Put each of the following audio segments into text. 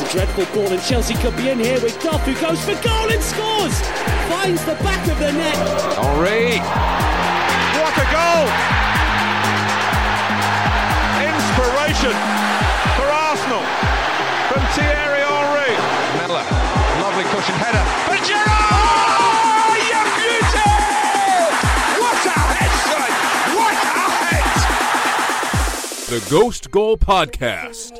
It's a dreadful ball and Chelsea could be in here with Duff, who goes for goal and scores! Finds the back of the net. Henri! What a goal! Inspiration for Arsenal from Thierry Henry. Miller, lovely cushion header. But Gerrard! Oh, you beauty! What a head, son! What a head! The Ghost Goal Podcast.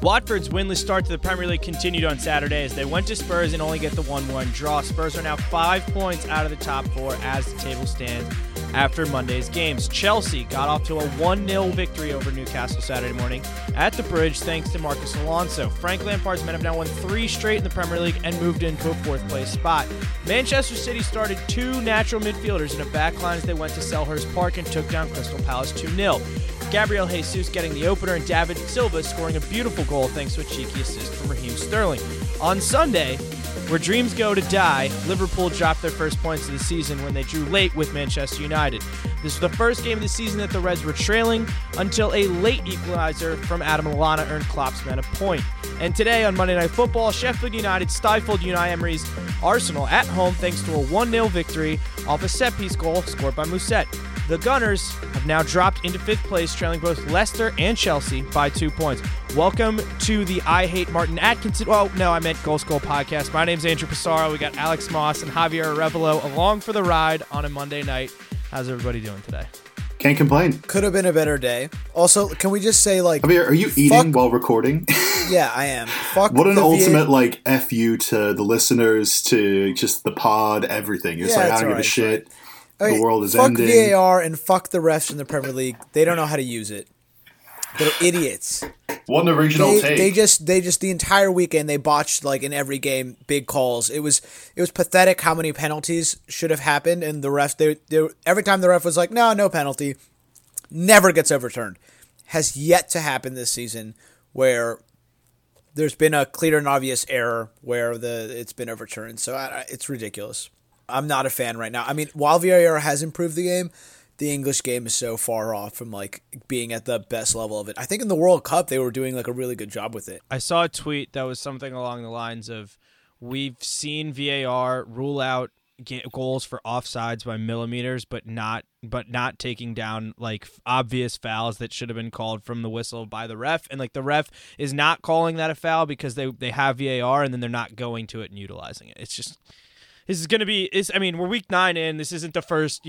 Watford's winless start to the Premier League continued on Saturday as they went to Spurs and only get the 1-1 draw. Spurs are now 5 points out of the top four as the table stands after Monday's games. Chelsea got off to a 1-0 victory over Newcastle Saturday morning at the Bridge thanks to Marcos Alonso. Frank Lampard's men have now won three straight in the Premier League and moved into a fourth-place spot. Manchester City started two natural midfielders in a backline as they went to Selhurst Park and took down Crystal Palace 2-0. Gabriel Jesus getting the opener and David Silva scoring a beautiful goal thanks to a cheeky assist from Raheem Sterling. On Sunday, where dreams go to die, Liverpool dropped their first points of the season when they drew late with Manchester United. This was the first game of the season that the Reds were trailing until a late equalizer from Adam Lallana earned Klopp's men a point. And today on Monday Night Football, Sheffield United stifled Unai Emery's Arsenal at home thanks to a 1-0 victory off a set-piece goal scored by Mousset. The Gunners have now dropped into fifth place, trailing both Leicester and Chelsea by 2 points. Welcome to the I Hate Martin Atkinson. Oh, no, I meant Goal School Podcast. My name's Andrew Passaro. We got Alex Moss and Javier Arevalo along for the ride on a Monday night. How's everybody doing today? Can't complain. Could have been a better day. Also, can we just say, like... Javier, are you eating while recording? Yeah, I am. Fuck. What an ultimate, F you to the listeners, to just the pod, everything. It's I don't give a shit. Right. Okay, the world is ending. Fuck VAR and fuck the refs in the Premier League. They don't know how to use it. They're idiots. What an original take. They just the entire weekend they botched in every game big calls. It was pathetic how many penalties should have happened, and the refs they every time the ref was like, no penalty, never gets overturned. Has yet to happen this season where there's been a clear and obvious error where it's been overturned. So it's ridiculous. I'm not a fan right now. I mean, while VAR has improved the game, the English game is so far off from being at the best level of it. I think in the World Cup they were doing a really good job with it. I saw a tweet that was something along the lines of, "We've seen VAR rule out goals for offsides by millimeters, but not taking down obvious fouls that should have been called from the whistle by the ref, and the ref is not calling that a foul because they have VAR and then they're not going to it and utilizing it." It's just. This is going to be, we're week 9 in. This isn't the first,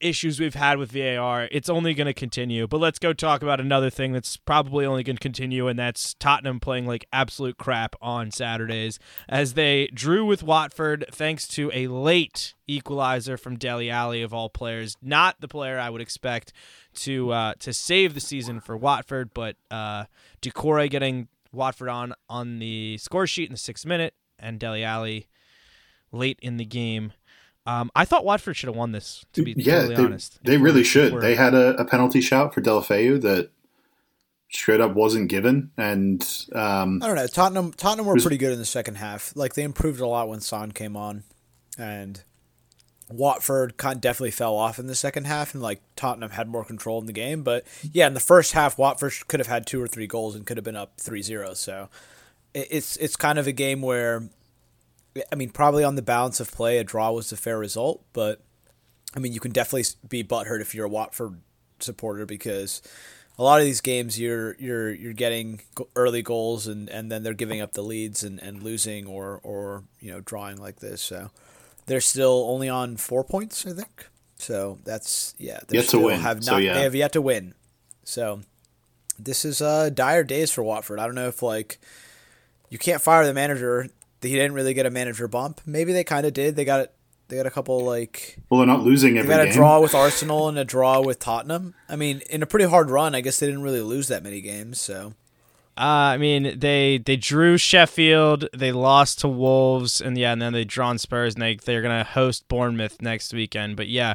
issues we've had with VAR. It's only going to continue. But let's go talk about another thing that's probably only going to continue, and that's Tottenham playing absolute crap on Saturdays as they drew with Watford thanks to a late equalizer from Deli Ali, of all players. Not the player I would expect to save the season for Watford, but Doucouré getting Watford on the score sheet in the 6th minute, and Deli Ali late in the game. I thought Watford should have won this, to be totally honest. They really should. They had a penalty shout for Delafeu that straight up wasn't given. And I don't know. Tottenham were pretty good in the second half. They improved a lot when Son came on. And Watford definitely fell off in the second half. And Tottenham had more control in the game. But yeah, in the first half, Watford could have had 2 or 3 goals and could have been up 3-0. So it's kind of a game where... probably on the balance of play, a draw was the fair result, but you can definitely be butthurt if you're a Watford supporter, because a lot of these games you're getting early goals and then they're giving up the leads and losing or drawing like this. So they're still only on 4 points, I think. So that's they have yet to win. So this is dire days for Watford. I don't know if you can't fire the manager. He didn't really get a manager bump. Maybe they kind of did. They got a couple Well, they're not losing every game. They got a draw with Arsenal and a draw with Tottenham. In a pretty hard run, I guess they didn't really lose that many games. So, they drew Sheffield, they lost to Wolves, and then they drawn Spurs, and they're gonna host Bournemouth next weekend. But yeah,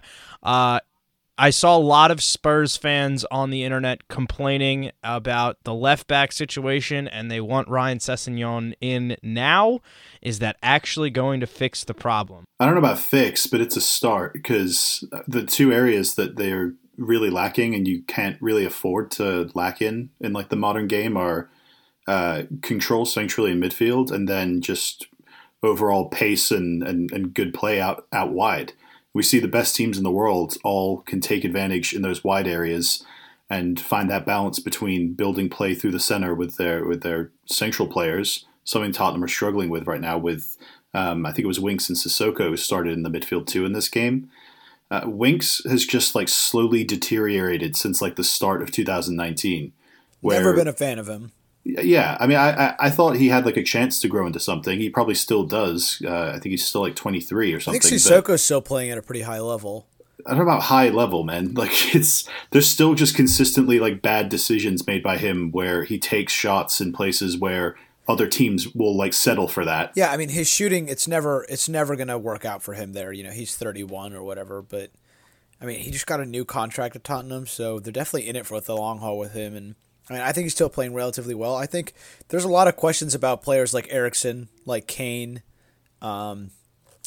I saw a lot of Spurs fans on the internet complaining about the left-back situation, and they want Ryan Sessegnon in now. Is that actually going to fix the problem? I don't know about fix, but it's a start, because the two areas that they are really lacking and you can't really afford to lack in like the modern game are control centrally in midfield and then just overall pace and good play out wide. We see the best teams in the world all can take advantage in those wide areas and find that balance between building play through the center with their central players, something Tottenham are struggling with right now with, I think it was Winks and Sissoko who started in the midfield too in this game. Winks has just like slowly deteriorated since like the start of 2019. Never been a fan of him. Yeah, I mean, I thought he had like a chance to grow into something. He probably still does. I think he's still like 23 or something. I think Sissoko's still playing at a pretty high level. I don't know about high level, man. Like there's still just consistently like bad decisions made by him where he takes shots in places where other teams will like settle for that. Yeah, I mean his shooting, it's never gonna work out for him there. You know, he's 31 or whatever, but I mean he just got a new contract at Tottenham, so they're definitely in it for the long haul with him. And I mean, I think he's still playing relatively well. I think there's a lot of questions about players like Eriksson, like Kane, even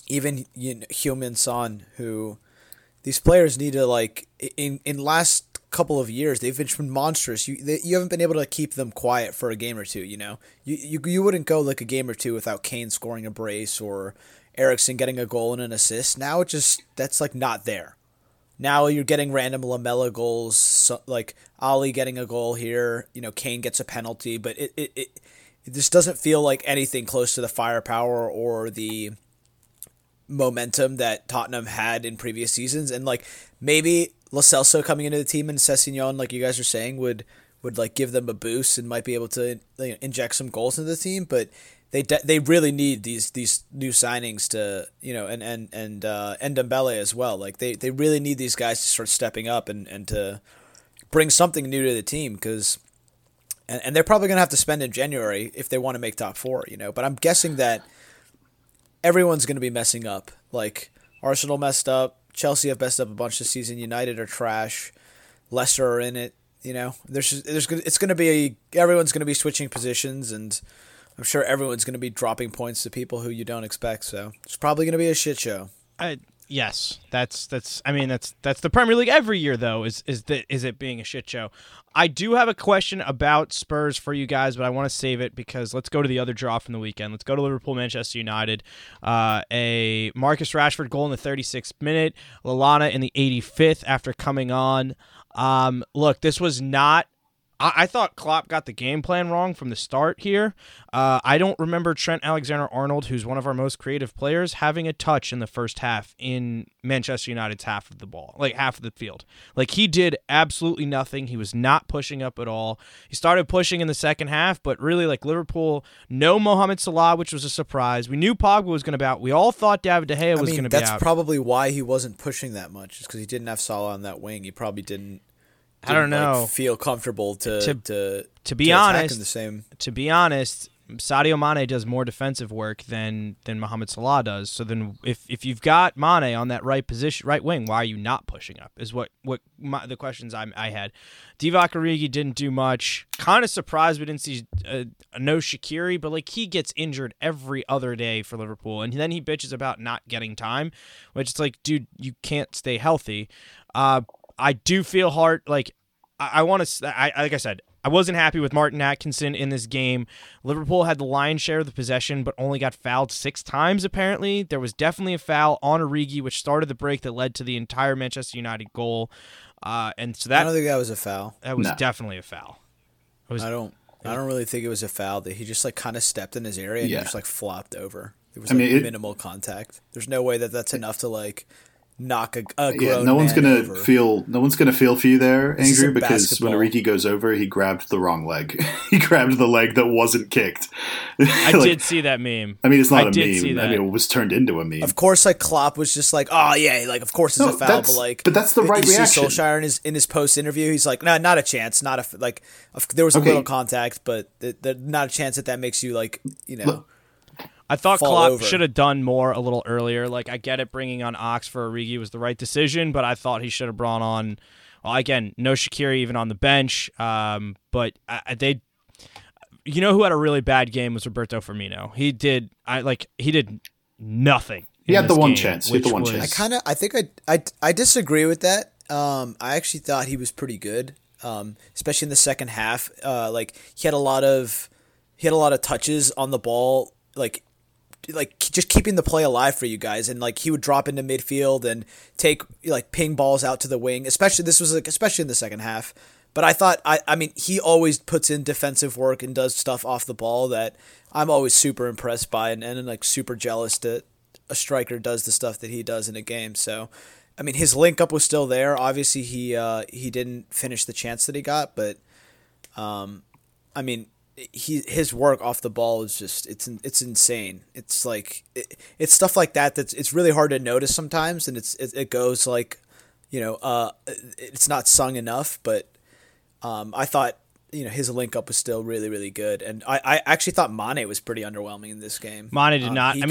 Heung-min Son, who these players need to, like, in last couple of years, they've been monstrous. You haven't been able to keep them quiet for a game or two, you know? You wouldn't go, like, a game or two without Kane scoring a brace or Eriksson getting a goal and an assist. Now it just, that's, like, not there. Now you're getting random Lamella goals, so like Ali getting a goal here. You know, Kane gets a penalty, but it just doesn't feel like anything close to the firepower or the momentum that Tottenham had in previous seasons. And like maybe Lo Celso coming into the team and Sessegnon, like you guys are saying, would like give them a boost and might be able to inject some goals into the team, but. They really need these new signings to, you know, and Dembele as well. Like they really need these guys to start stepping up and to bring something new to the team, because and they're probably going to have to spend in January if they want to make top four, you know. But I'm guessing that everyone's going to be messing up. Like Arsenal messed up, Chelsea have messed up a bunch this season, United are trash, Leicester are in it, you know. It's going to be everyone's going to be switching positions, and I'm sure everyone's going to be dropping points to people who you don't expect, so it's probably going to be a shit show. Yes, that's. I mean, that's the Premier League every year, though. Is it being a shit show? I do have a question about Spurs for you guys, but I want to save it because let's go to the other draw from the weekend. Let's go to Liverpool, Manchester United. A Marcus Rashford goal in the 36th minute, Lallana in the 85th after coming on. Look, this was not. I thought Klopp got the game plan wrong from the start here. I don't remember Trent Alexander-Arnold, who's one of our most creative players, having a touch in the first half in Manchester United's half of the ball, like half of the field. Like he did absolutely nothing. He was not pushing up at all. He started pushing in the second half, but really like Liverpool, no Mohamed Salah, which was a surprise. We knew Pogba was going to be out. We all thought David De Gea was going to be out. That's probably why he wasn't pushing that much, is because he didn't have Salah on that wing. He probably didn't. I don't know. Like, feel comfortable to be honest. The same. To be honest, Sadio Mane does more defensive work than Mohamed Salah does. So then, if you've got Mane on that right position, right wing, why are you not pushing up? Is the questions I had. Divock Origi didn't do much. Kind of surprised we didn't see no Shaqiri, but like he gets injured every other day for Liverpool, and then he bitches about not getting time, which it's like, dude, you can't stay healthy. I do feel hard. Like I want to. Like I said, I wasn't happy with Martin Atkinson in this game. Liverpool had the lion's share of the possession, but only got fouled 6 times. Apparently, there was definitely a foul on Origi, which started the break that led to the entire Manchester United goal. And so that I don't think that was a foul. That was definitely a foul. I don't really think it was a foul. That he just like kind of stepped in his area and just like flopped over. There was minimal contact. There's no way that's enough to like. Knock a grown no one's gonna over. Feel no one's gonna feel for you there, Andrew, because basketball. When Origi goes over, he grabbed the wrong leg. He grabbed the leg that wasn't kicked. I like, did see that meme. I mean, it's not a meme. I mean, it was turned into a meme. Of course, like Klopp was just like, "Oh yeah, like of course it's a foul," but that's the right reaction. You see Solskjaer in his post interview, he's like, "No, not a chance. There was a little contact, but not a chance that makes you like you know." Look, I thought Klopp should have done more a little earlier. Like, I get it, bringing on Ox for Origi was the right decision, but I thought he should have brought on, well, again, no Shaqiri even on the bench. But they, you know, who had a really bad game was Roberto Firmino. He did, he did nothing. He had the one chance. I disagree with that. I actually thought he was pretty good, especially in the second half. He had a lot of touches on the ball, like just keeping the play alive for you guys, and like he would drop into midfield and take like ping balls out to the wing, especially in the second half. But I thought I mean he always puts in defensive work and does stuff off the ball that I'm always super impressed by and like super jealous that a striker does the stuff that he does in a game. So I mean his link up was still there. Obviously he didn't finish the chance that he got, but I mean his work off the ball is just it's insane. It's like it's stuff like that it's really hard to notice sometimes, and it goes like, you know, it's not sung enough. But I thought, you know, his link up was still really, really good, and I actually thought Mane was pretty underwhelming in this game. Mane did not. He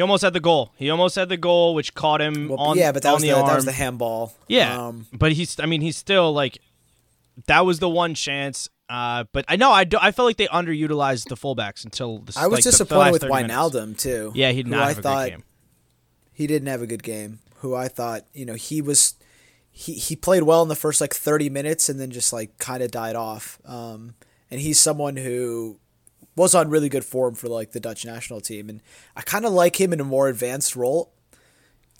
almost had the goal. Which caught him on. Yeah, but that was that was the handball. Yeah, but he's still like, that was the one chance. But I know I felt like they underutilized the fullbacks until the. I was disappointed with Wijnaldum too. Yeah, he did not have a good game. He didn't have a good game. Who I thought, you know, he was, he played well in the first like 30 minutes and then just like kind of died off. And he's someone who was on really good form for like the Dutch national team, and I kind of like him in a more advanced role.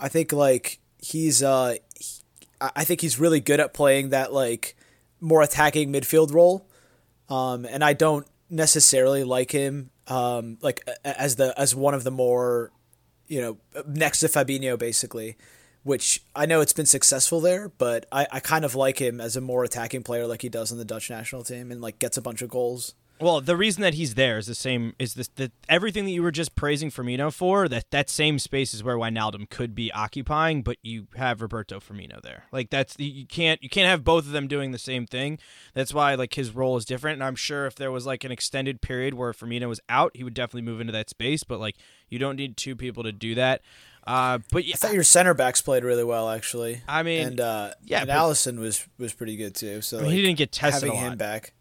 I think like he's really good at playing that like more attacking midfield role. And I don't necessarily like him as one of the more, you know, next to Fabinho basically, which I know it's been successful there, but I kind of like him as a more attacking player like he does on the Dutch national team and like gets a bunch of goals. Well, the reason that he's there is the same is that everything that you were just praising Firmino for, that same space is where Wijnaldum could be occupying, but you have Roberto Firmino there. Like that's you can't have both of them doing the same thing. That's why like his role is different, and I'm sure if there was like an extended period where Firmino was out, he would definitely move into that space, but like you don't need two people to do that. But yeah, I thought your center backs played really well, actually. I mean, and Allison was pretty good too. So I mean, like, he didn't get tested having a lot. Him back.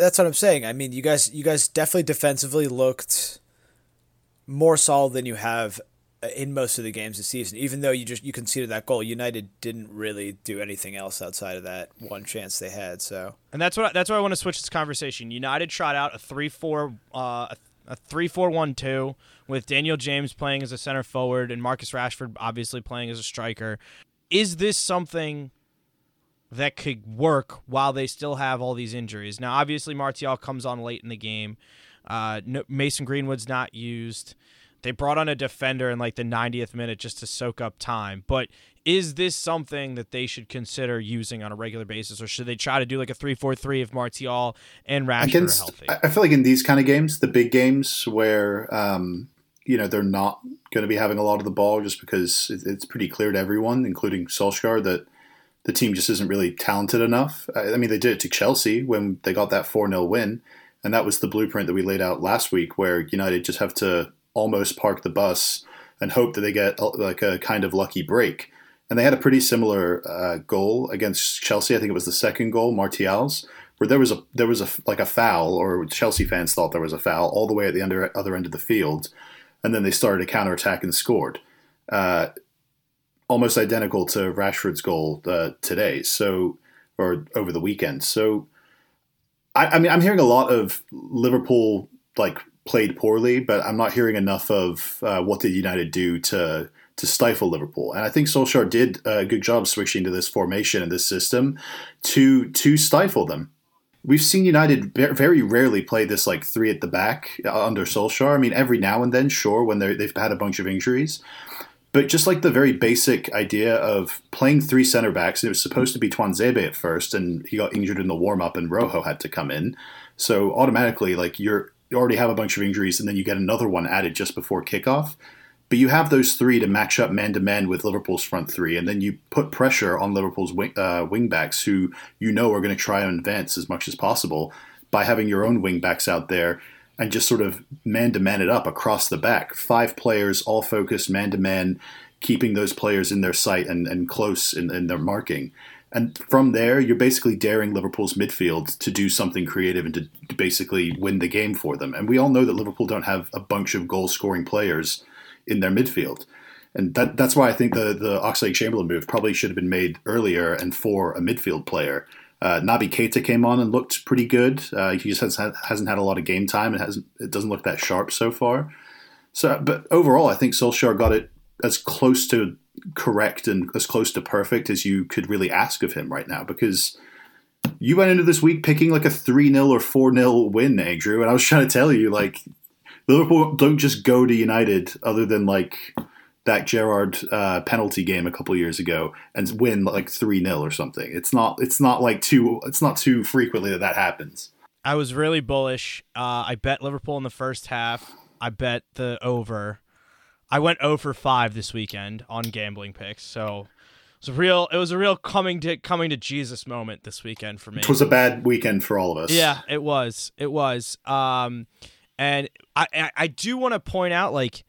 That's what I'm saying. I mean, you guys definitely defensively looked more solid than you have in most of the games this season. Even though you conceded that goal, United didn't really do anything else outside of that one chance they had. So, and that's why I want to switch this conversation. United trot out a 3-4, a 3-4-1-2 with Daniel James playing as a center forward and Marcus Rashford obviously playing as a striker. Is this something that could work while they still have all these injuries? Now, obviously, Martial comes on late in the game. Mason Greenwood's not used. They brought on a defender in like the 90th minute just to soak up time. But is this something that they should consider using on a regular basis, or should they try to do like a 3-4-3 if Martial and Rashford are healthy? I feel like in these kind of games, the big games where you know, they're not going to be having a lot of the ball just because it's pretty clear to everyone, including Solskjaer, that the team just isn't really talented enough. I mean, they did it to Chelsea when they got that 4-0 win, and that was the blueprint that we laid out last week, where United just have to almost park the bus and hope that they get like a kind of lucky break. And they had a pretty similar goal against Chelsea. I think it was the second goal, Martial's, where there was like a foul, or Chelsea fans thought there was a foul, all the way at the other end of the field, and then they started a counterattack and scored. Almost identical to Rashford's goal today, so, or over the weekend. So, I mean, I'm hearing a lot of Liverpool like played poorly, but I'm not hearing enough of what did United do to stifle Liverpool. And I think Solskjaer did a good job switching to this formation and this system to stifle them. We've seen United very rarely play this like three at the back under Solskjaer. I mean, every now and then, sure, when they've had a bunch of injuries. But just like the very basic idea of playing three center backs, it was supposed to be Tuanzebe at first, and he got injured in the warm up, and Rojo had to come in. So automatically, like you already have a bunch of injuries, and then you get another one added just before kickoff. But you have those three to match up man to man with Liverpool's front three, and then you put pressure on Liverpool's wing backs, who you know are going to try and advance as much as possible, by having your own wing backs out there and just sort of man-to-man it up across the back. Five players, all focused, man-to-man, keeping those players in their sight and close in their marking. And from there, you're basically daring Liverpool's midfield to do something creative and to basically win the game for them. And we all know that Liverpool don't have a bunch of goal-scoring players in their midfield. And that's why I think the Oxlade-Chamberlain move probably should have been made earlier and for a midfield player. Naby Keita came on and looked pretty good. He just hasn't had a lot of game time and it doesn't look that sharp so far. So, but overall, I think Solskjaer got it as close to correct and as close to perfect as you could really ask of him right now, because you went into this week picking like a 3-0 or 4-0 win, Andrew, and I was trying to tell you, like, Liverpool don't just go to United other than like that Gerrard penalty game a couple years ago and win like 3-0 or something. It's not too frequently that happens. I was really bullish. I bet Liverpool in the first half. I bet the over. I went 0 for 5 this weekend on gambling picks, so it was a real coming to Jesus moment this weekend for me. It was a bad weekend for all of us. Yeah, it was. It was. And I do want to point out, like,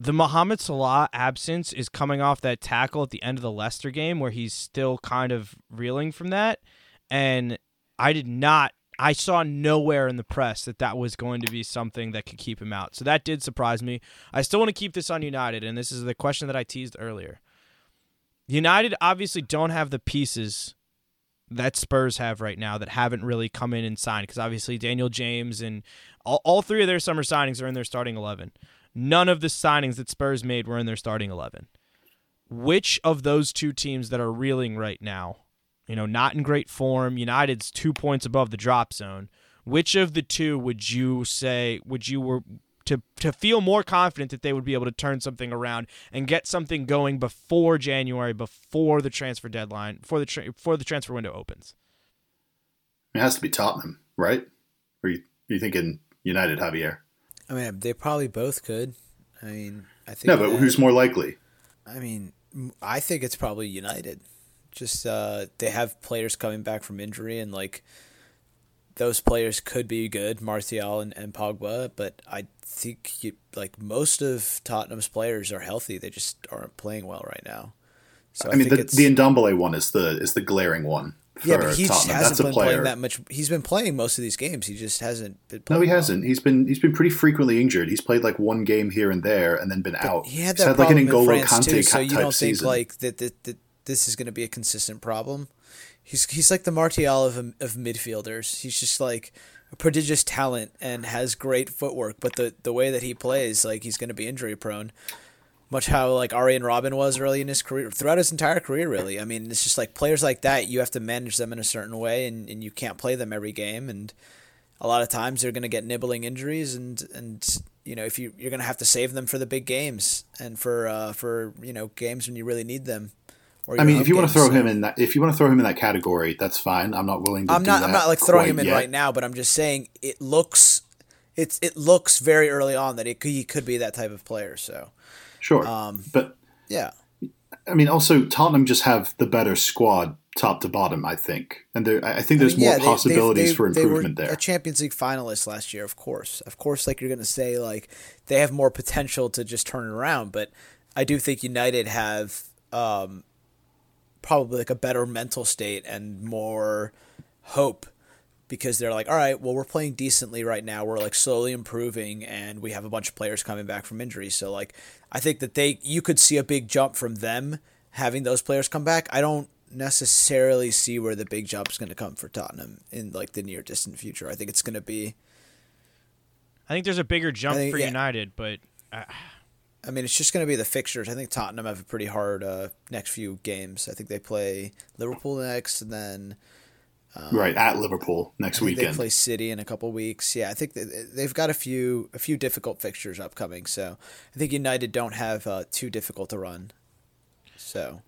the Mohamed Salah absence is coming off that tackle at the end of the Leicester game where he's still kind of reeling from that, and I saw nowhere in the press that was going to be something that could keep him out. So that did surprise me. I still want to keep this on United, and this is the question that I teased earlier. United obviously don't have the pieces that Spurs have right now that haven't really come in and signed, because obviously Daniel James and all three of their summer signings are in their starting 11. None of the signings that Spurs made were in their starting 11. Which of those two teams that are reeling right now, not in great form, United's 2 points above the drop zone, which of the two would you say were to feel more confident that they would be able to turn something around and get something going before January, before the transfer deadline, before the transfer window opens? It has to be Tottenham, right? Or are you thinking United, Javier? I mean, they probably both could. I mean, I think. No, but United, who's more likely? I mean, I think it's probably United. Just they have players coming back from injury, and like those players could be good, Martial and Pogba. But I think most of Tottenham's players are healthy; they just aren't playing well right now. So I mean, the Ndombele one is the glaring one. Yeah, but he just hasn't been playing that much. He's been playing most of these games. He just hasn't been playing. No, he hasn't. Well. He's been pretty frequently injured. He's played like one game here and there, and then been out. He had that problem in France too. So you don't think like that. This is going to be a consistent problem. He's like the Martial of midfielders. He's just like a prodigious talent and has great footwork, but the way that he plays, like, he's going to be injury prone. Much how like Arjen Robben was early in his career, throughout his entire career, really. I mean, it's just like players like that, you have to manage them in a certain way, and you can't play them every game, and a lot of times they're going to get nibbling injuries, and if you're going to have to save them for the big games and for games when you really need them. I mean, if you want to throw him in that category, that's fine. I'm not willing to. I'm not like throwing him in right now, but I'm just saying it looks very early on that he could be that type of player. So sure, but yeah, I mean, also Tottenham just have the better squad top to bottom, I think, and I think there's more possibilities for improvement there. A Champions League finalist last year, of course, like you're going to say, like they have more potential to just turn it around, but I do think United have. Probably like a better mental state and more hope, because they're like, all right, well, we're playing decently right now. We're like slowly improving, and we have a bunch of players coming back from injury. So like, I think that you could see a big jump from them having those players come back. I don't necessarily see where the big jump is going to come for Tottenham in like the near distant future. I think it's going to be, there's a bigger jump for United, but I mean, it's just going to be the fixtures. I think Tottenham have a pretty hard next few games. I think they play Liverpool next, and then at Liverpool next weekend. They play City in a couple weeks. Yeah, I think they've got a few difficult fixtures upcoming. So I think United don't have too difficult to run. So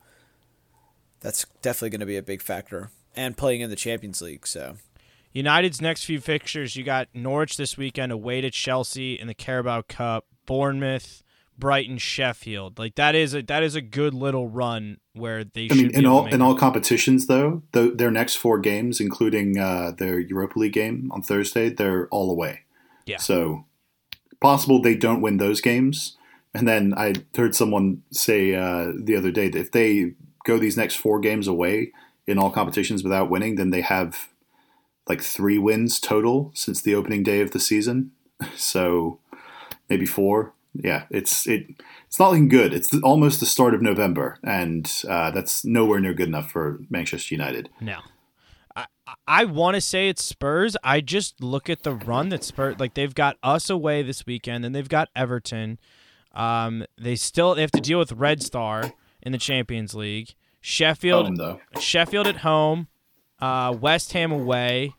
that's definitely going to be a big factor, and playing in the Champions League. So United's next few fixtures: you got Norwich this weekend, away to Chelsea in the Carabao Cup, Bournemouth, Brighton, Sheffield. Like that is a good little run where they should be in all competitions though. Their next four games, including their Europa League game on Thursday, they're all away. Yeah. So possible they don't win those games. And then I heard someone say the other day that if they go these next four games away in all competitions without winning, then they have like 3 wins total since the opening day of the season. So maybe 4. Yeah, it's not looking good. It's almost the start of November, and that's nowhere near good enough for Manchester United. No. I want to say it's Spurs. I just look at the run that Spurs – like they've got us away this weekend, and they've got Everton. They have to deal with Red Star in the Champions League. Sheffield at home. West Ham away.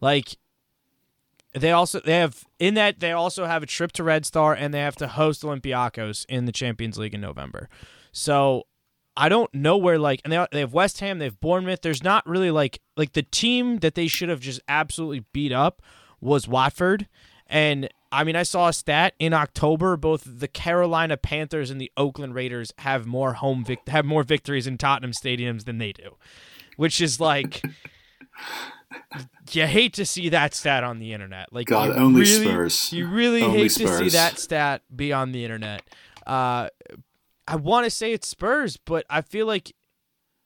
Like they also have a trip to Red Star, and they have to host Olympiacos in the Champions League in November. So I don't know where, like, and they have West Ham, they have Bournemouth. There's not really like the team that they should have just absolutely beat up was Watford. And I mean, I saw a stat in October, both the Carolina Panthers and the Oakland Raiders have more more victories in Tottenham stadiums than they do, which is like you hate to see that stat on the internet. Like God, only really, Spurs. You really only hate Spurs. To see that stat be on the internet. I want to say it's Spurs, but I feel like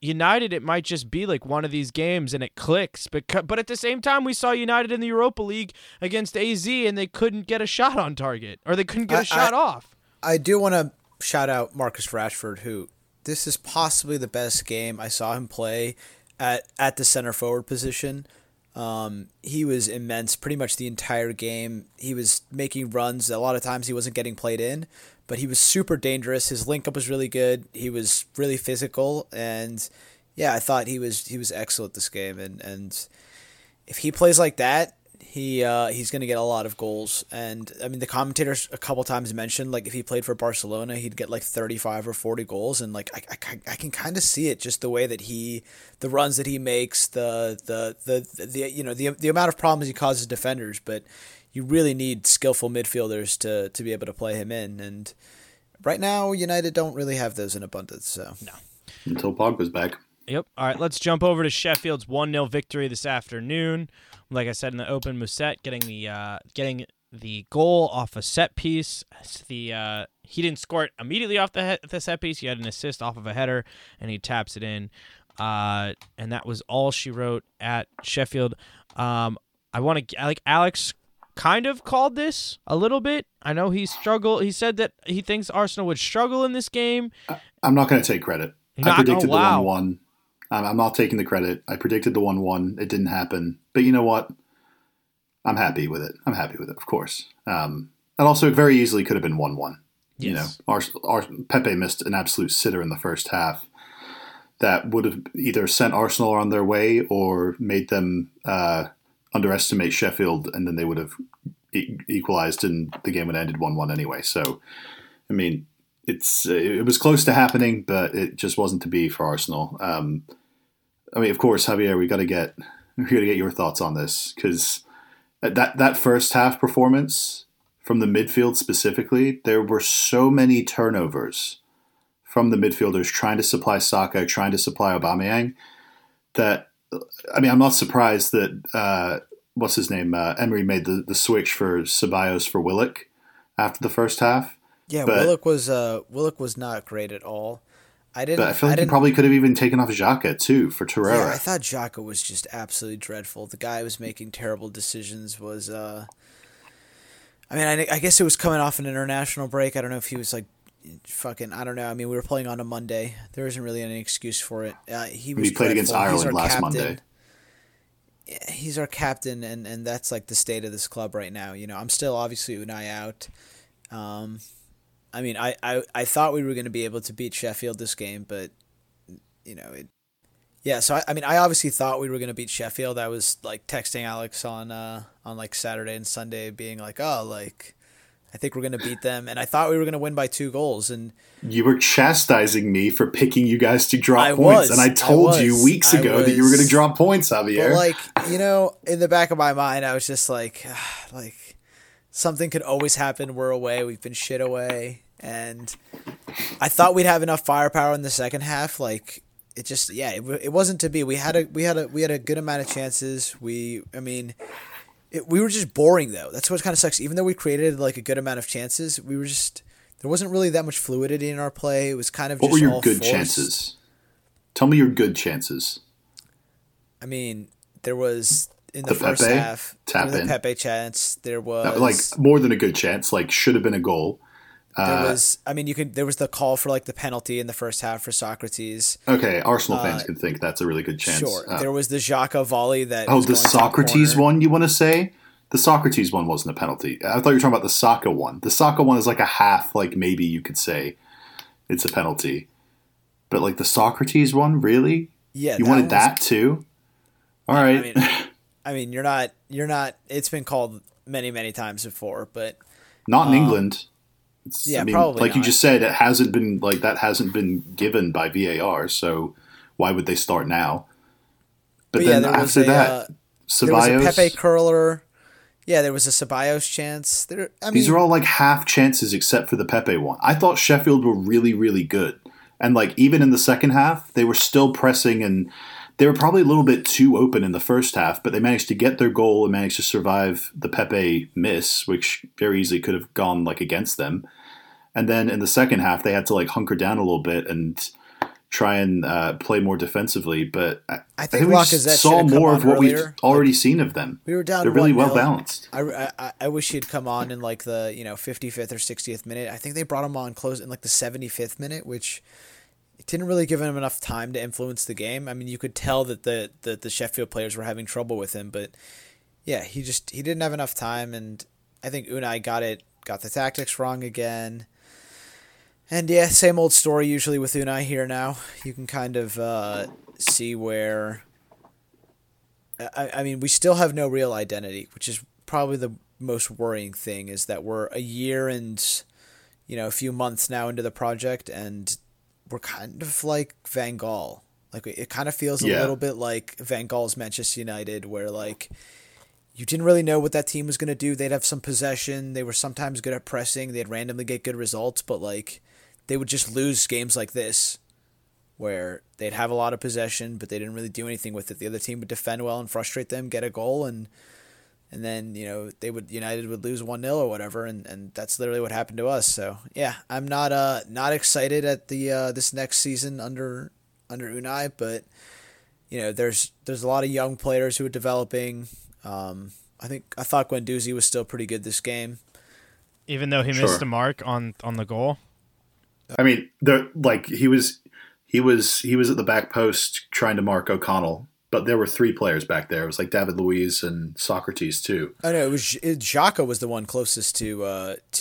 United, it might just be like one of these games and it clicks. But at the same time, we saw United in the Europa League against AZ and they couldn't get a shot on target, or they couldn't get a shot off. I do want to shout out Marcus Rashford, who this is possibly the best game I saw him play at the center forward position. He was immense pretty much the entire game. He was making runs. A lot of times he wasn't getting played in, but he was super dangerous. His link up was really good. He was really physical, and yeah, I thought he was excellent this game. And if he plays like that, he's going to get a lot of goals. And I mean, the commentators a couple times mentioned, like, if he played for Barcelona, he'd get like 35 or 40 goals. And like, I can kind of see it, just the way that the runs that he makes, the you know, the amount of problems he causes defenders. But you really need skillful midfielders to be able to play him in. And right now, United don't really have those in abundance. So no, until Pogba's back. Yep. All right, let's jump over to Sheffield's 1-0 victory this afternoon. Like I said in the open, Mousset getting the goal off a set piece. He didn't score it immediately off the set piece. He had an assist off of a header, and he taps it in. And that was all she wrote at Sheffield. Alex kind of called this a little bit. I know he struggled. He said that he thinks Arsenal would struggle in this game. I'm not going to take credit. I predicted the 1-1. I'm not taking the credit. I predicted the 1-1. It didn't happen. But you know what? I'm happy with it. Of course. And also, it very easily could have been 1-1. Yes. You know, Pepe missed an absolute sitter in the first half that would have either sent Arsenal on their way or made them underestimate Sheffield, and then they would have equalized, and the game would have ended 1-1 anyway. So, I mean, it was close to happening, but it just wasn't to be for Arsenal. I mean, of course, Javier, we got to get your thoughts on this, because that first half performance from the midfield specifically, there were so many turnovers from the midfielders trying to supply Saka, trying to supply Aubameyang, that, I mean, I'm not surprised that what's his name, Emery made the switch for Ceballos for Willock after the first half. Yeah, but Willock was not great at all. But I feel like he probably could have even taken off Xhaka too for Torreira. Yeah, I thought Xhaka was just absolutely dreadful. The guy who was making terrible decisions was. I guess it was coming off an international break. I don't know if he was like, fucking, I don't know. I mean, we were playing on a Monday. There isn't really any excuse for it. He played against Ireland last Monday. Yeah, he's our captain, and that's like the state of this club right now. You know, I'm still obviously Unai out. I mean, I thought we were going to be able to beat Sheffield this game, but, you know, I obviously thought we were going to beat Sheffield. I was, like, texting Alex on like, Saturday and Sunday being like, oh, like, I think we're going to beat them. And I thought we were going to win by 2 goals. And you were chastising me for picking you guys to drop points. And I told you weeks ago that you were going to drop points, Javier. But, like, you know, in the back of my mind, I was just like, something could always happen. We're away. We've been shit away. And I thought we'd have enough firepower in the second half. Like, it just, yeah, it wasn't to be. We had a good amount of chances. I mean, We were just boring, though. That's what kind of sucks. Even though we created like a good amount of chances, we were just there wasn't really that much fluidity in our play. It was kind of just all forced. What were your good chances? Tell me your good chances. I mean, there was in the first half the Pepe chance. There was like more than a good chance. Like should have been a goal. There was the call for like the penalty in the first half for Sokrates. Okay, Arsenal fans can think that's a really good chance. Sure. There was the Xhaka volley that. Oh, the Sokrates one you want to say? The Sokrates one wasn't a penalty. I thought you were talking about the Saka one. The Saka one is like a half, like maybe you could say it's a penalty, but like the Sokrates one, really? Yeah, you wanted that too. All right. I mean, you're not. It's been called many times before, but not in England. Probably. Like not. You just said, it hasn't been like that hasn't been given by VAR. So why would they start now? But then after that, Ceballos, there was a Pepe curler. Yeah, there was a Ceballos chance. These are all like half chances, except for the Pepe one. I thought Sheffield were really good, and like even in the second half, they were still pressing, and they were probably a little bit too open in the first half. But they managed to get their goal and managed to survive the Pepe miss, which very easily could have gone like against them. And then in the second half, they had to like hunker down a little bit and try and play more defensively. But I think we just saw more of what we've already seen of them. We were down. They're really well balanced. I wish he'd come on in like the 55th or 60th minute. I think they brought him on close in like the 75th minute, which it didn't really give him enough time to influence the game. I mean, you could tell that the Sheffield players were having trouble with him, but yeah, he didn't have enough time, and I think Unai got the tactics wrong again. And yeah, same old story usually with Unai here now. You can kind of see where... I mean, we still have no real identity, which is probably the most worrying thing, is that we're a year and a few months now into the project, and we're kind of like Van Gaal. Like, it kind of feels a little bit like Van Gaal's Manchester United, where like... you didn't really know what that team was going to do. They'd have some possession. They were sometimes good at pressing. They'd randomly get good results, but like they would just lose games like this where they'd have a lot of possession, but they didn't really do anything with it. The other team would defend well and frustrate them, get a goal, and then, United would lose 1-0 or whatever, and that's literally what happened to us. So, yeah, I'm not excited at the this next season under Unai, but there's a lot of young players who are developing. I thought Guendouzi was still pretty good this game, even though he missed a mark on the goal. I mean, he was at the back post trying to mark O'Connell, but there were three players back there. It was like David Luiz and Sokrates too. I know Xhaka was the one closest to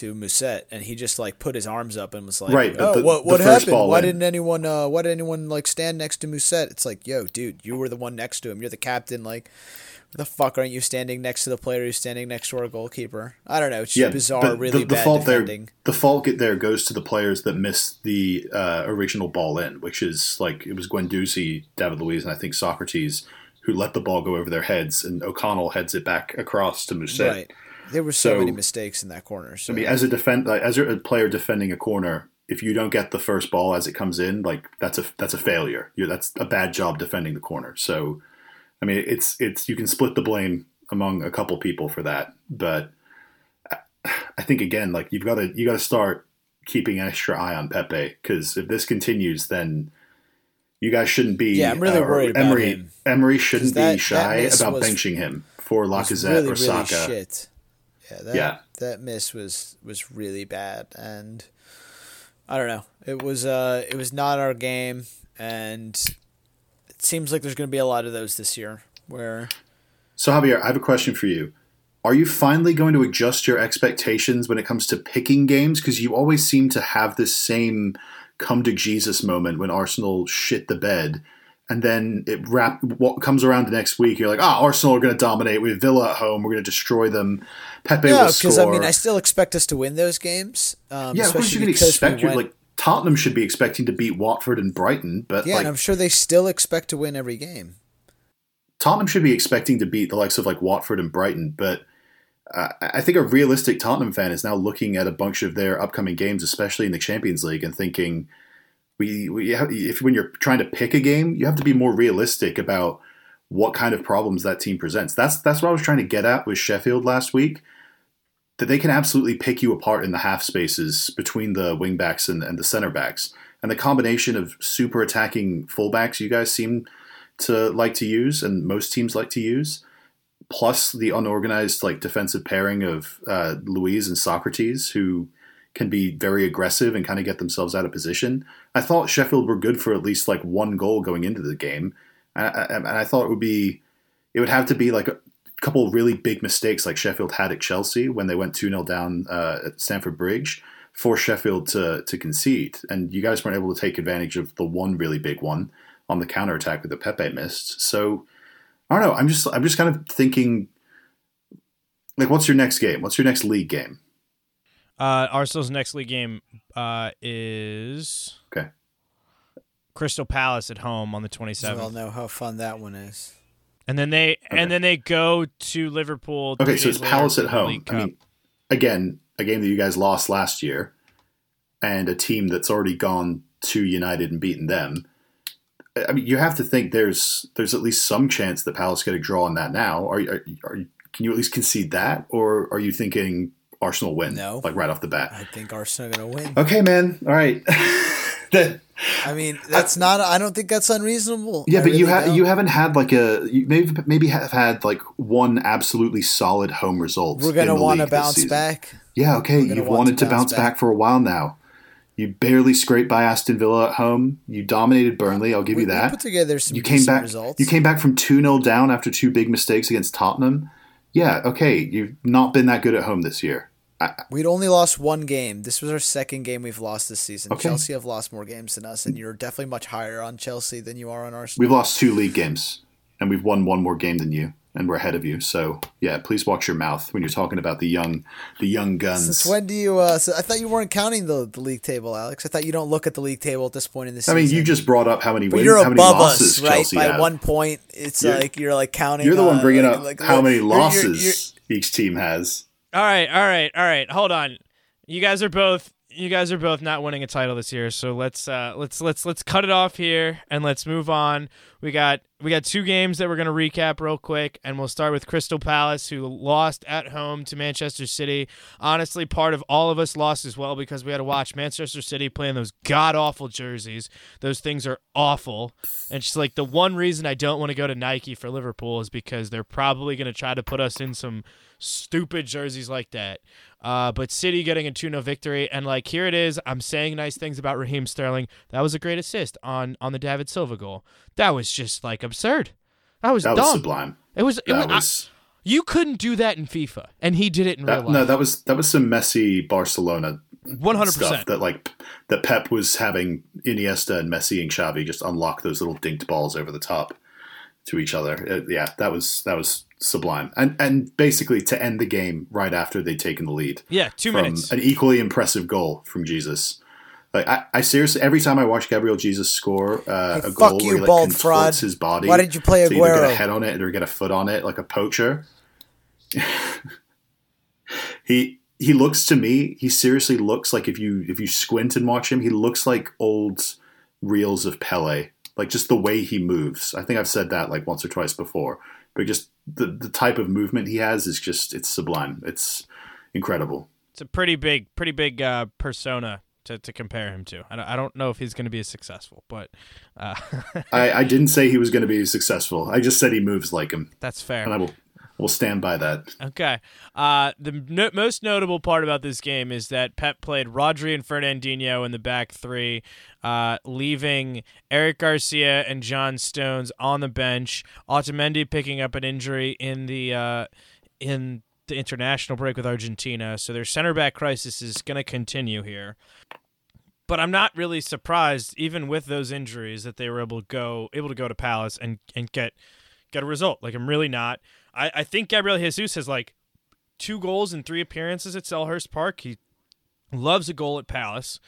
Mousset, and he just like put his arms up and was like, right, oh, what happened? Why didn't anyone like stand next to Mousset? It's like, yo, dude, you were the one next to him. You're the captain, like. The fuck aren't you standing next to the player who's standing next to our goalkeeper? I don't know. It's bizarre, really bad defending. The fault goes to the players that missed the original ball in, which is like it was Guendouzi, David Luiz, and I think Sokrates, who let the ball go over their heads, and O'Connell heads it back across to Mousset. Right. There were so many mistakes in that corner. So. I mean, as a player defending a corner, if you don't get the first ball as it comes in, like that's a failure. That's a bad job defending the corner. So. I mean, it's you can split the blame among a couple people for that, but I think again, like you got to start keeping an extra eye on Pepe, because if this continues, then you guys shouldn't be. Yeah, I'm really worried about him. Emery shouldn't be shy about benching him for Lacazette or Saka. Really shit. Yeah, that miss was really bad, and I don't know. It was not our game, and. Seems like there's going to be a lot of those this year. So, Javier, I have a question for you. Are you finally going to adjust your expectations when it comes to picking games? Because you always seem to have this same come-to-Jesus moment when Arsenal shit the bed. And then what comes around the next week, you're like, Arsenal are going to dominate. We have Villa at home. We're going to destroy them. Pepe will score. Because, I mean, I still expect us to win those games. Of course you can expect Tottenham should be expecting to beat Watford and Brighton, but and I'm sure they still expect to win every game. Tottenham should be expecting to beat the likes of like Watford and Brighton, but I think a realistic Tottenham fan is now looking at a bunch of their upcoming games, especially in the Champions League, and thinking when you're trying to pick a game, you have to be more realistic about what kind of problems that team presents. That's what I was trying to get at with Sheffield last week, that they can absolutely pick you apart in the half spaces between the wing backs and the center backs. And the combination of super attacking fullbacks you guys seem to like to use, and most teams like to use, plus the unorganized like defensive pairing of Luiz and Sokrates, who can be very aggressive and kind of get themselves out of position. I thought Sheffield were good for at least like one goal going into the game. And I thought it would have to be like a couple of really big mistakes like Sheffield had at Chelsea when they went 2-0 down at Stamford Bridge for Sheffield to concede. And you guys weren't able to take advantage of the one really big one on the counterattack with the Pepe missed. So I don't know. I'm just kind of thinking, like, what's your next game? What's your next league game? Arsenal's next league game is okay. Crystal Palace at home on the 27th. We all know how fun that one is. And then they go to Liverpool. Okay, so it's Palace at home. I mean, again, a game that you guys lost last year, and a team that's already gone to United and beaten them. I mean, you have to think there's at least some chance that Palace get a draw on that now. Can you at least concede that, or are you thinking Arsenal win? No, like right off the bat. I think Arsenal are gonna win. Okay, man. All right. I don't think that's unreasonable. Yeah, but really you haven't had like one absolutely solid home result. We're gonna want to bounce back. Yeah. Okay. You've wanted to bounce back for a while now. You barely scraped by Aston Villa at home. You dominated Burnley. I'll give you that. We put together some decent results. You came back from 2-0 down after two big mistakes against Tottenham. Yeah, okay. You've not been that good at home this year. We'd only lost one game. This was our second game we've lost this season. Okay. Chelsea have lost more games than us, and you're definitely much higher on Chelsea than you are on Arsenal. We've lost two league games, and we've won one more game than you, and we're ahead of you. So, yeah, please watch your mouth when you're talking about the young guns. Since when do you so I thought you weren't counting the league table, Alex. I thought you don't look at the league table at this point in the season. I mean, you just brought up how many wins, how many losses Chelsea have. You're above us, right? By 1 point, it's you're counting. You're the one bringing up how many losses each team has. All right. Hold on. You guys are both not winning a title this year, so let's cut it off here and let's move on. We got two games that we're gonna recap real quick, and we'll start with Crystal Palace, who lost at home to Manchester City. Honestly, part of all of us lost as well because we had to watch Manchester City play in those god awful jerseys. Those things are awful, and just like the one reason I don't want to go to Nike for Liverpool is because they're probably gonna try to put us in some stupid jerseys like that. But City getting a 2-0 victory, and like here it is, I'm saying nice things about Raheem Sterling. That was a great assist on the David Silva goal. That was just like absurd. That was sublime. You couldn't do that in FIFA, and he did it in real life. No, that was some messy Barcelona 100% stuff that Pep was having Iniesta and Messi and Xavi just unlock those little dinked balls over the top to each other. That was sublime. And basically to end the game right after they'd taken the lead. Yeah, 2 minutes. An equally impressive goal from Jesus. Like I seriously, every time I watch Gabriel Jesus score a goal where he contorts his body. Why did you play Aguero? To either get a head on it or get a foot on it like a poacher. He looks to me, he seriously looks like if you squint and watch him, he looks like old reels of Pele. Like just the way he moves. I think I've said that like once or twice before. But just the type of movement he has is just, it's sublime. It's incredible. It's a pretty big persona to compare him to. I don't know if he's going to be as successful, but... I didn't say he was going to be successful. I just said he moves like him. That's fair. And we'll stand by that. Okay. The most notable part about this game is that Pep played Rodri and Fernandinho in the back three, leaving Eric Garcia and John Stones on the bench. Otamendi picking up an injury in the international break with Argentina, so their center back crisis is going to continue here. But I'm not really surprised, even with those injuries, that they were able to go to Palace and get a result. Like, I'm really not. I think Gabriel Jesus has like 2 goals and 3 appearances at Selhurst Park. He loves a goal at Palace.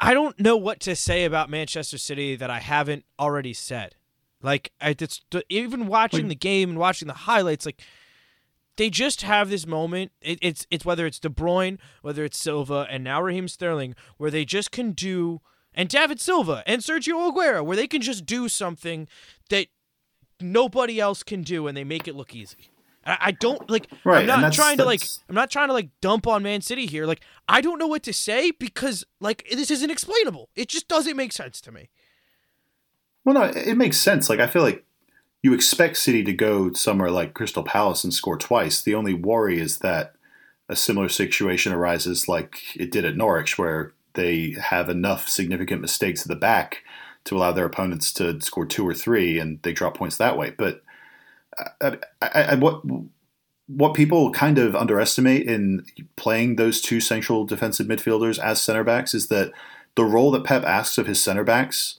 I don't know what to say about Manchester City that I haven't already said. Like, even watching the game and watching the highlights, like, they just have this moment. It's whether it's De Bruyne, whether it's Silva, and now Raheem Sterling, where they just can do, and David Silva and Sergio Aguero, where they can just do something that nobody else can do, and they make it look easy. I don't like. Right, I'm not trying to like. I'm not trying to like dump on Man City here. Like, I don't know what to say because like this isn't explainable. It just doesn't make sense to me. Well, no, it makes sense. Like, I feel like you expect City to go somewhere like Crystal Palace and score twice. The only worry is that a similar situation arises, like it did at Norwich, where they have enough significant mistakes at the back to allow their opponents to score two or three, and they drop points that way. But what people kind of underestimate in playing those two central defensive midfielders as center backs is that the role that Pep asks of his center backs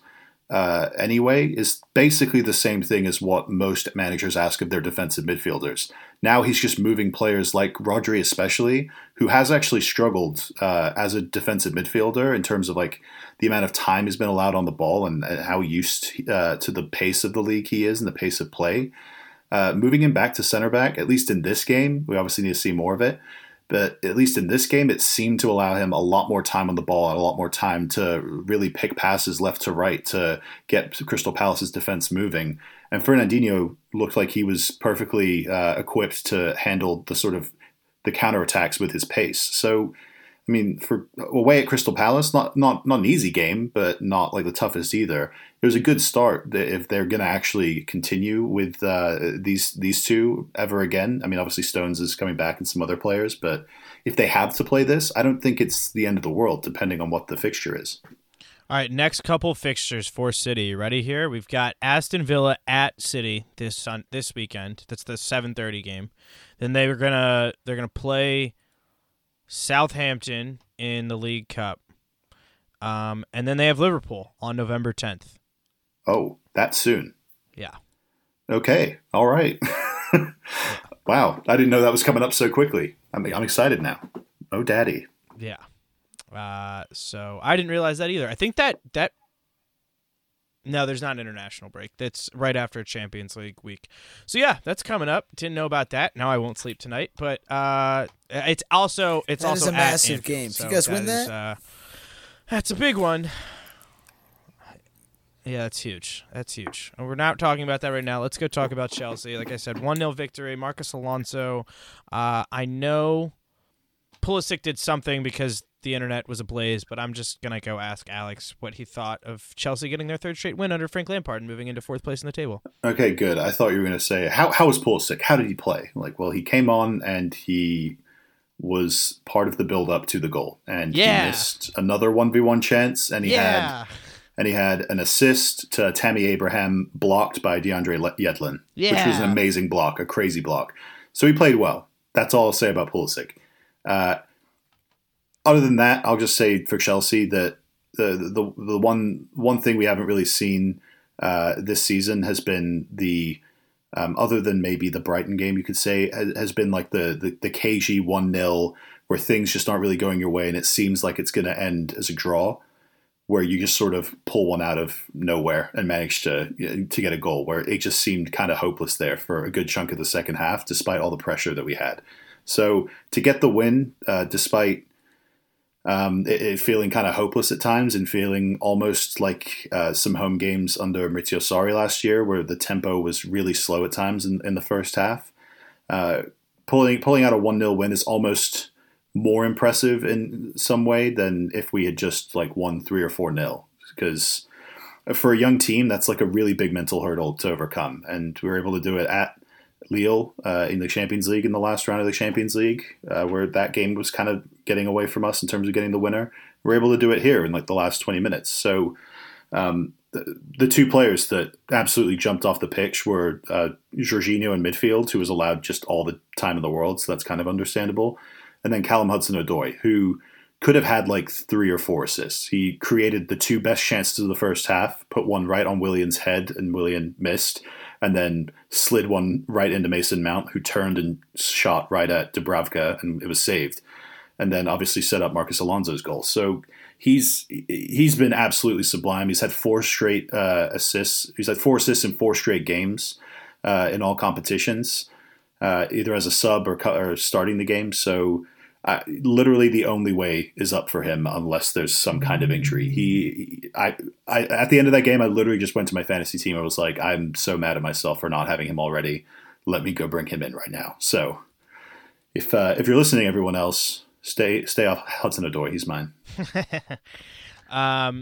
anyway is basically the same thing as what most managers ask of their defensive midfielders. Now he's just moving players like Rodri, especially, who has actually struggled as a defensive midfielder in terms of like the amount of time he's been allowed on the ball and how used to the pace of the league he is and the pace of play. Moving him back to center back, at least in this game, we obviously need to see more of it, but at least in this game, it seemed to allow him a lot more time on the ball and a lot more time to really pick passes left to right to get Crystal Palace's defense moving. And Fernandinho looked like he was perfectly equipped to handle the sort of the counterattacks with his pace. So, I mean, for away at Crystal Palace, not an easy game, but not like the toughest either. It was a good start if they're going to actually continue with these two ever again. I mean, obviously Stones is coming back and some other players, but if they have to play this, I don't think it's the end of the world, depending on what the fixture is. All right, next couple fixtures for City. You ready here? We've got Aston Villa at City this weekend. That's the 7:30 game. Then they're gonna play Southampton in the League Cup. And then they have Liverpool on November 10th. Oh, that's soon. Yeah. Okay. All right. Wow. I didn't know that was coming up so quickly. I'm excited now. Oh, daddy. Yeah. So I didn't realize that either. I think that no, there's not an international break. That's right after Champions League week. So yeah, that's coming up. Didn't know about that. Now I won't sleep tonight. But it's also a massive Anfield game. So you guys win that? That's a big one. Yeah, that's huge. And we're not talking about that right now. Let's go talk about Chelsea. Like I said, 1-0 victory. Marcos Alonso. I know Pulisic did something because the internet was ablaze, but I'm just going to go ask Alex what he thought of Chelsea getting their third straight win under Frank Lampard and moving into fourth place in the table. Okay, good. I thought you were going to say, how was Pulisic? How did he play? Like, well, he came on and he was part of the build-up to the goal. And he missed another 1v1 chance, and he had an assist to Tammy Abraham blocked by DeAndre Yedlin, which was an amazing block, a crazy block. So he played well. That's all I'll say about Pulisic. Other than that, I'll just say for Chelsea that the one thing we haven't really seen this season has been the other than maybe the Brighton game, you could say has been like the KG 1-0 where things just aren't really going your way and it seems like it's going to end as a draw, where you just sort of pull one out of nowhere and manage to get a goal, where it just seemed kind of hopeless there for a good chunk of the second half despite all the pressure that we had. So to get the win despite it feeling kind of hopeless at times and feeling almost like some home games under Maurizio Sarri last year where the tempo was really slow at times in the first half. Pulling out a 1-0 win is almost more impressive in some way than if we had just like won 3 or 4-0, because for a young team, that's like a really big mental hurdle to overcome. And we were able to do it at Lille in the Champions League in the last round of the Champions League, where that game was kind of getting away from us in terms of getting the winner. We're able to do it here in like the last 20 minutes. So the two players that absolutely jumped off the pitch were Jorginho in midfield, who was allowed just all the time in the world, so that's kind of understandable. And then Callum Hudson-Odoi, who could have had like 3 or 4 assists. He created the 2 best chances of the first half, put one right on Willian's head, and Willian missed, and then slid one right into Mason Mount, who turned and shot right at Dubravka, and it was saved. And then obviously set up Marcos Alonso's goal. So he's been absolutely sublime. He's had 4 straight assists. He's had 4 assists in 4 straight games in all competitions, either as a sub or starting the game. So Literally the only way is up for him unless there's some kind of injury. I at the end of that game, I literally just went to my fantasy team. I was like, I'm so mad at myself for not having him already. Let me go bring him in right now. So if you're listening, everyone else, stay off Hudson-Odoi. He's mine. How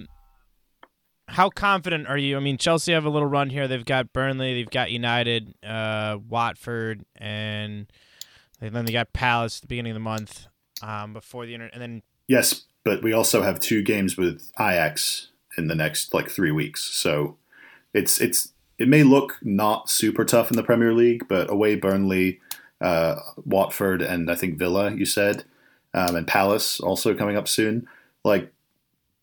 confident are you? I mean, Chelsea have a little run here. They've got Burnley, they've got United, Watford, and then they got Palace at the beginning of the month. Before the internet, and then yes, but we also have two games with Ajax in the next 3 weeks, so it may look not super tough in the Premier League, but away Burnley, Watford, and I think Villa, you said, and Palace also coming up soon.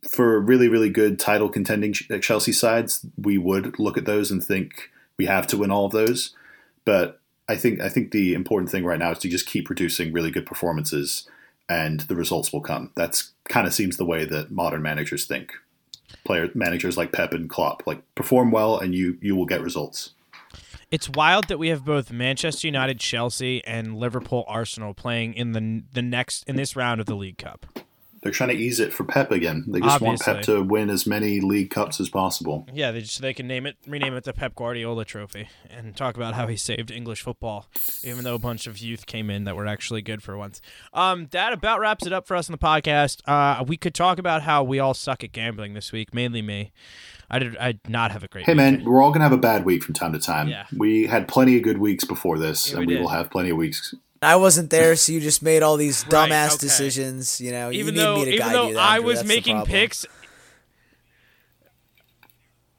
For really, really good title contending Chelsea sides, we would look at those and think we have to win all of those, but I think the important thing right now is to just keep producing really good performances. And the results will come. That's kind of seems the way that modern managers think. Player managers like Pep and Klopp perform well, and you will get results. It's wild that we have both Manchester United, Chelsea, and Liverpool, Arsenal playing in this round of the League Cup. They're trying to ease it for Pep again. They just obviously want Pep to win as many League Cups as possible. Yeah, they can rename it the Pep Guardiola Trophy and talk about how he saved English football, even though a bunch of youth came in that were actually good for once. That about wraps it up for us on the podcast. We could talk about how we all suck at gambling this week, mainly me. I did not have a great week. Hey, man, we're all going to have a bad week from time to time. Yeah. We had plenty of good weeks before this, and we will have plenty of weeks. I wasn't there, so you just made all these dumbass decisions. You know, you need me to guide you. I was making picks.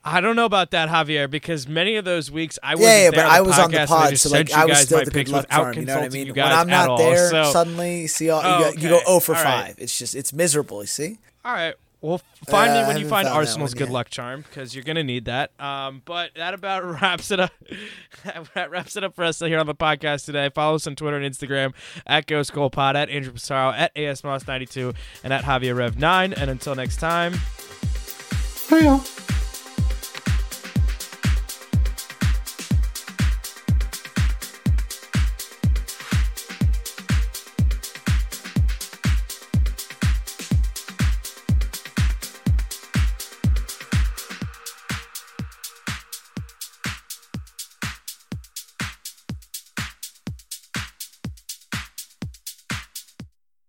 I don't know about that, Javier, because many of those weeks I wasn't there. Yeah, but I was on the pod, so I was still the big left arm. You know what I mean? When I'm not there, suddenly you go 0 for 5. It's miserable. You see? All right. Well, finally, when you find Arsenal's good luck charm, because you're going to need that. But that about wraps it up. That wraps it up for us here on the podcast today. Follow us on Twitter and Instagram @GhostGoalPod, @AndrewPissarro, @ASMoss92, and @JavierRev9. And until next time. Hey, y'all.